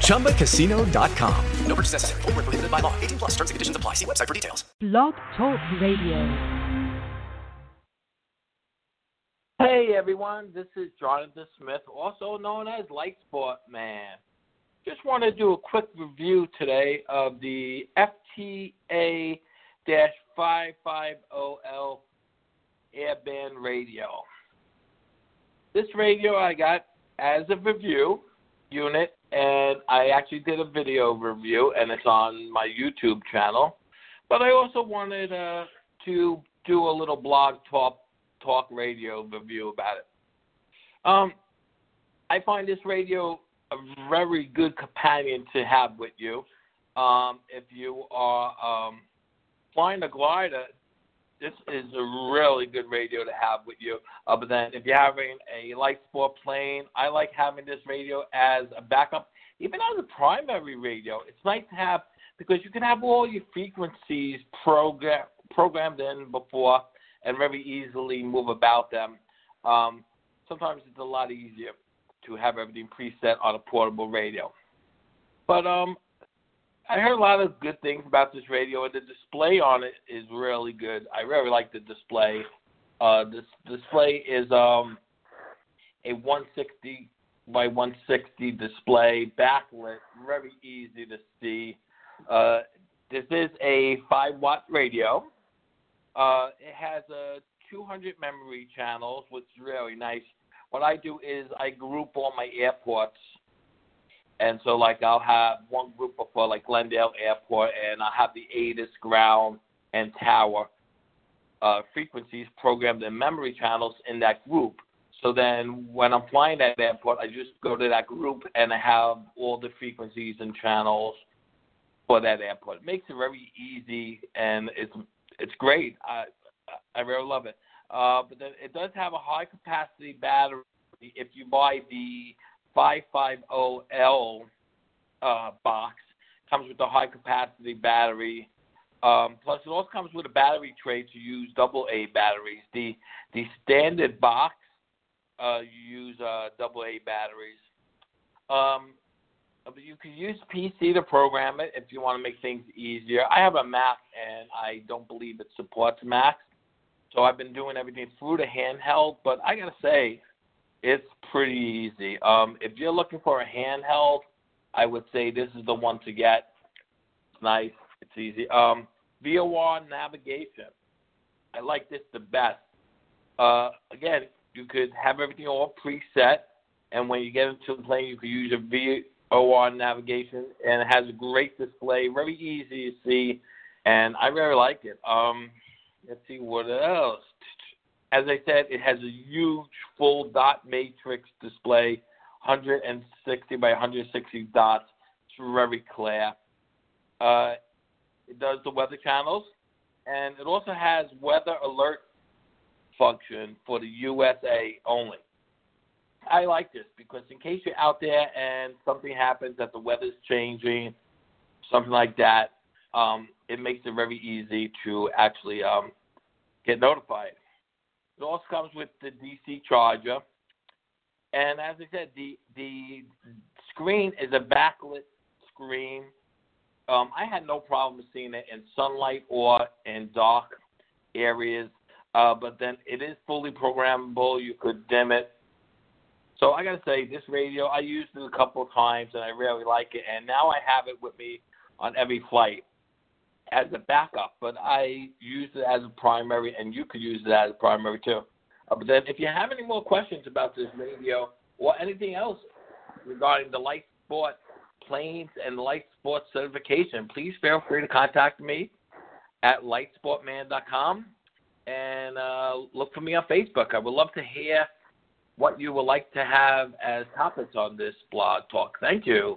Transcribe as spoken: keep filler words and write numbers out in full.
Chumba Casino dot com. No purchase necessary. Void where prohibited by law. eighteen plus terms and conditions apply. See website for details. Blog Talk Radio. Hey, everyone. This is Jonathan Smith, also known as Lightsport Man. Just want to do a quick review today of the F T A five fifty L airband radio. This radio I got as a review unit, and I actually did a video review, and it's on my YouTube channel. But I also wanted uh, to do a little blog talk, talk radio review about it. Um, I find this radio a very good companion to have with you. Um, if you are um, flying a glider, this is a really good radio to have with you. Uh, but then if you're having a light sport plane, I like having this radio as a backup, even as a primary radio. It's nice to have because you can have all your frequencies program, programmed in before and very easily move about them. Um, sometimes it's a lot easier to have everything preset on a portable radio. But um, I heard a lot of good things about this radio, and the display on it is really good. I really like the display. Uh, this display is um, a one sixty by one sixty display, backlit, very easy to see. Uh, this is a five watt radio. Uh, it has uh, two hundred memory channels, which is really nice. What I do is I group all my airports. And so, like, I'll have one group for, like, Glendale Airport, and I'll have the A T I S ground and tower uh, frequencies programmed in memory channels in that group. So then when I'm flying that airport, I just go to that group, and I have all the frequencies and channels for that airport. It makes it very easy, and it's it's great. I, I really love it. Uh, but then it does have a high-capacity battery if you buy the five fifty L uh, box. Comes with a high capacity battery. Um, plus, it also comes with a battery tray to use double A batteries. The the standard box uh, you use uh, double A batteries. Um, you can use P C to program it if you want to make things easier. I have a Mac, and I don't believe it supports Macs, so I've been doing everything through the handheld. But I gotta say, it's pretty easy. Um, if you're looking for a handheld, I would say this is the one to get. It's nice. It's easy. Um, V O R navigation. I like this the best. Uh, again, you could have everything all preset, and when you get into the plane, you could use a V O R navigation, and it has a great display, very easy to see, and I really like it. Um, let's see what else. As I said, it has a huge full dot matrix display, one sixty by one sixty dots. It's very clear. Uh, it does the weather channels, and it also has weather alert function for the U S A only. I like this because in case you're out there and something happens that the weather's changing, something like that, um, it makes it very easy to actually um, get notified. It also comes with the D C charger. And as I said, the the screen is a backlit screen. Um, I had no problem seeing it in sunlight or in dark areas. Uh, but then it is fully programmable. You could dim it. So I got to say, this radio, I used it a couple of times, and I really like it. And now I have it with me on every flight as a backup, but I use it as a primary, and you could use it as a primary too. Uh, but then if you have any more questions about this radio or anything else regarding the light sport planes and light sport certification, please feel free to contact me at light sport man dot com, and uh, look for me on Facebook. I would love to hear what you would like to have as topics on this blog talk. Thank you.